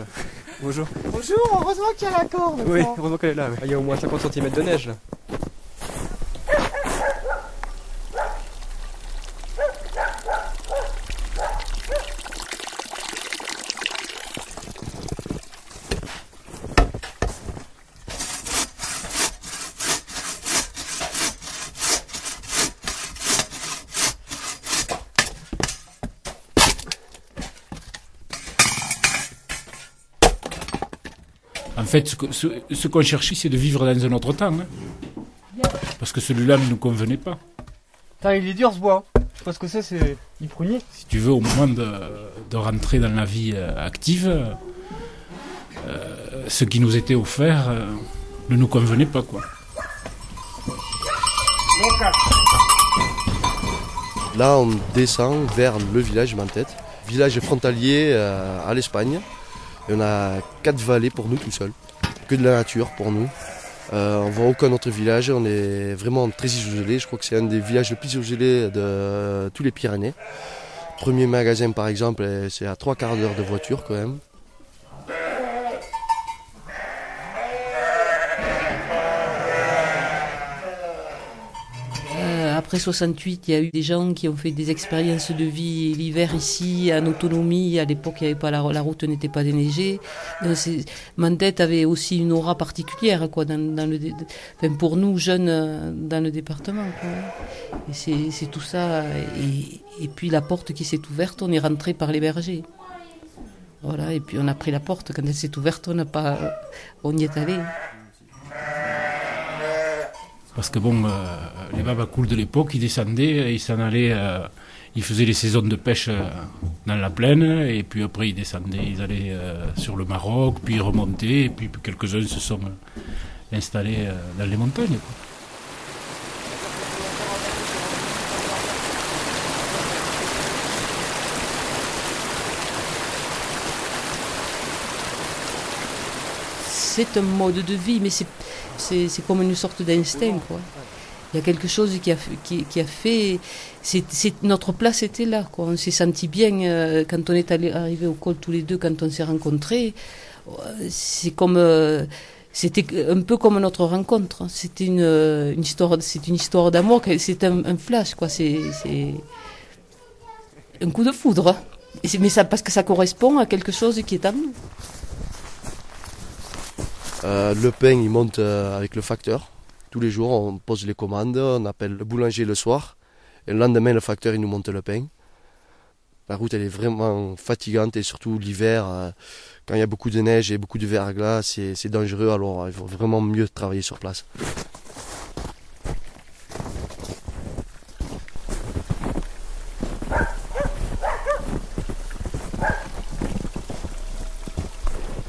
là. Bonjour. Bonjour, heureusement qu'il y a la corde. Oui, heureusement qu'elle est là. Oui. Ah, il y a au moins 50 cm de neige là. En fait, ce qu'on cherchait, c'est de vivre dans un autre temps. Hein. Parce que celui-là ne nous convenait pas. Putain, il est dur ce bois. Je sais pas ce que c'est prunier. Si tu veux, au moment de rentrer dans la vie active, ce qui nous était offert ne nous convenait pas, quoi. Là, on descend vers le village Mantet, village frontalier à l'Espagne. Et on a 4 vallées pour nous tout seuls, que de la nature pour nous. On ne voit aucun autre village, on est vraiment très isolé. Je crois que c'est un des villages les plus isolés de tous les Pyrénées. Premier magasin par exemple, c'est à 3 quarts d'heure de voiture quand même. Après 68, il y a eu des gens qui ont fait des expériences de vie l'hiver ici, en autonomie. À l'époque, il y avait pas la route n'était pas déneigée. Mantet avait aussi une aura particulière, quoi, pour nous, jeunes, dans le département, quoi. Et c'est tout ça. Et puis la porte qui s'est ouverte, on est rentré par les bergers. Voilà, et puis on a pris la porte. Quand elle s'est ouverte, on y est allé. Parce que bon, les babacouls de l'époque, ils descendaient, ils s'en allaient, ils faisaient les saisons de pêche dans la plaine, et puis après ils descendaient, ils allaient sur le Maroc, puis ils remontaient, et puis quelques-uns se sont installés dans les montagnes, quoi. C'est un mode de vie, mais c'est comme une sorte d'instinct, quoi. Il y a quelque chose qui a fait... notre place était là, quoi. On s'est sentis bien quand on est arrivés au col tous les deux, quand on s'est rencontrés. C'était un peu comme notre rencontre. C'était une histoire d'amour, c'est un flash, quoi. C'est un coup de foudre. Mais ça, parce que ça correspond à quelque chose qui est à nous. Le pain, il monte avec le facteur. Tous les jours, on pose les commandes, on appelle le boulanger le soir. Et le lendemain, le facteur, il nous monte le pain. La route, elle est vraiment fatigante. Et surtout l'hiver, quand il y a beaucoup de neige et beaucoup de verglas, c'est dangereux. Alors, il faut vraiment mieux travailler sur place.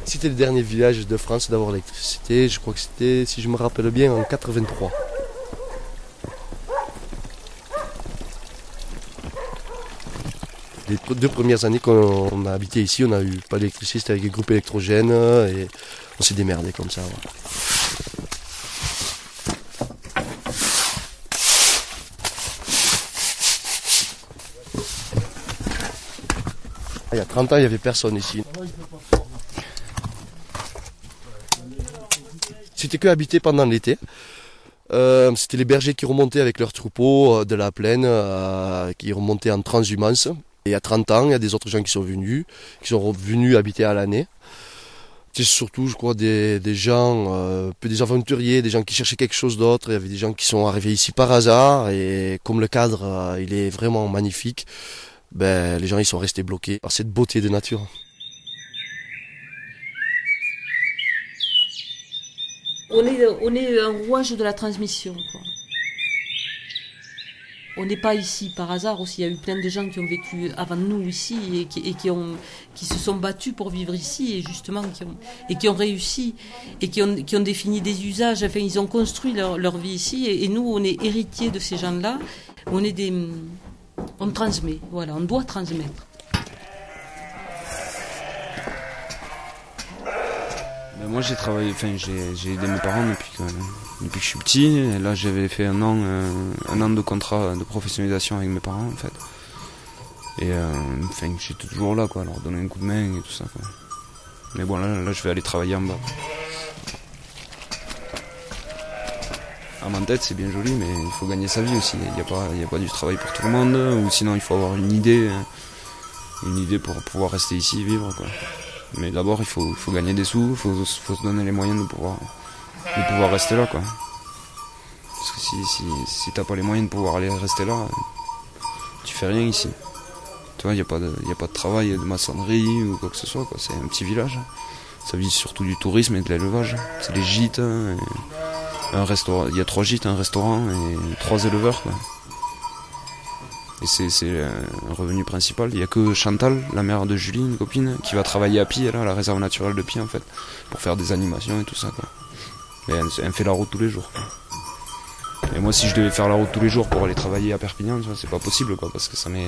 C'était le dernier village de France d'avoir l'électricité, je crois que c'était, si je me rappelle bien, en 83. Les 2 premières années qu'on a habité ici, on n'a eu pas d'électricité, c'était avec des groupes électrogènes et on s'est démerdé comme ça. Voilà. Il y a 30 ans, il n'y avait personne ici. C'était que habité pendant l'été. C'était les bergers qui remontaient avec leurs troupeaux de la plaine, qui remontaient en transhumance. Et il y a 30 ans, il y a des autres gens qui sont venus habiter à l'année. C'est surtout, je crois, des gens, des aventuriers, des gens qui cherchaient quelque chose d'autre. Il y avait des gens qui sont arrivés ici par hasard. Et comme le cadre, il est vraiment magnifique, les gens ils sont restés bloqués par cette beauté de nature. On est un rouage de la transmission, quoi. On n'est pas ici par hasard aussi. Il y a eu plein de gens qui ont vécu avant nous ici et qui se sont battus pour vivre ici et justement qui ont réussi et qui ont défini des usages. Enfin, ils ont construit leur vie ici et nous, on est héritiers de ces gens-là. On transmet, voilà, on doit transmettre. Moi j'ai travaillé, j'ai aidé mes parents depuis que je suis petit. Et là j'avais fait un an de contrat de professionnalisation avec mes parents en fait. Et j'étais toujours là, quoi, leur donner un coup de main et tout ça, quoi. Mais bon, là je vais aller travailler en bas. À Mantet, c'est bien joli, mais il faut gagner sa vie aussi. Il n'y a pas du travail pour tout le monde, ou sinon il faut avoir une idée pour pouvoir rester ici et vivre, quoi. Mais d'abord, il faut gagner des sous, il faut se donner les moyens de pouvoir rester là, quoi. Parce que si t'as pas les moyens de pouvoir aller rester là, tu fais rien ici. Tu vois, il n'y a pas de travail, de maçonnerie ou quoi que ce soit, quoi. C'est un petit village. Ça vit surtout du tourisme et de l'élevage. C'est des gîtes, un restaurant. Il y a 3 gîtes, un restaurant et 3 éleveurs, quoi. Et c'est un revenu principal. Il n'y a que Chantal, la mère de Julie, une copine, qui va travailler à Pi, à la réserve naturelle de Pi, en fait, pour faire des animations et tout ça, quoi. Et elle fait la route tous les jours, quoi. Et moi, si je devais faire la route tous les jours pour aller travailler à Perpignan, tu vois, c'est pas possible, quoi, parce que ça met...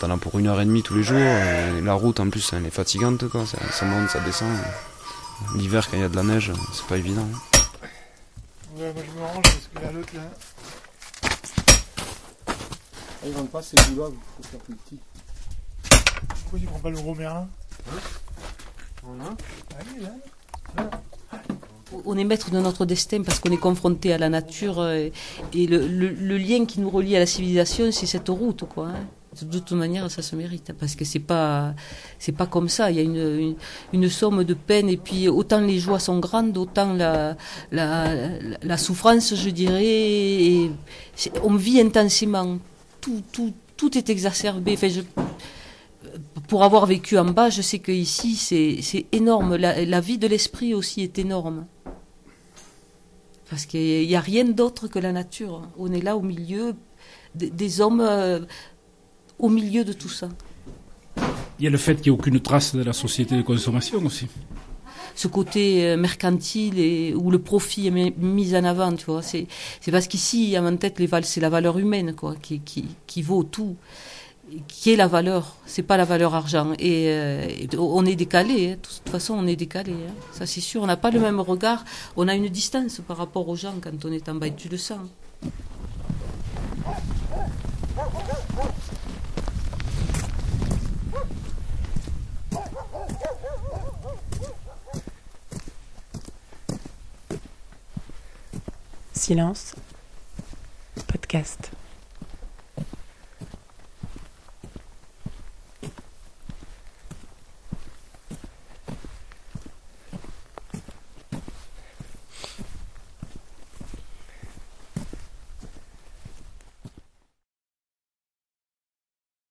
T'en as pour 1h30 tous les jours, et la route, en plus, elle est fatigante, quoi. Ça monte, ça descend. L'hiver, quand il y a de la neige, c'est pas évident, hein. Ouais, moi, je me range, parce que là, l'autre, là... Ils vendent pas ces bouts-là, il faut faire plus petit. Pourquoi tu prends pas le gros merlin? Voilà. Allez, là. On est maître de notre destin parce qu'on est confronté à la nature, et le lien qui nous relie à la civilisation, c'est cette route, quoi. De toute manière, ça se mérite parce que c'est pas comme ça. Il y a une somme de peine, et puis autant les joies sont grandes, autant la souffrance, je dirais. Et on vit intensément. Tout est exacerbé. Enfin, pour avoir vécu en bas, je sais qu'ici, c'est énorme. La vie de l'esprit aussi est énorme. Parce qu'il n'y a rien d'autre que la nature. On est là au milieu des hommes, au milieu de tout ça. Il y a le fait qu'il n'y ait aucune trace de la société de consommation aussi. Ce côté mercantile où le profit est mis en avant, tu vois. C'est parce qu'ici, à Mantet, c'est la valeur humaine, quoi, qui vaut tout, qui est la valeur. C'est pas la valeur argent. Et on est décalé, hein. De toute façon, on est décalé, hein. Ça, c'est sûr. On n'a pas le même regard. On a une distance par rapport aux gens quand on est en bas, et tu le sens. Silence. Podcast.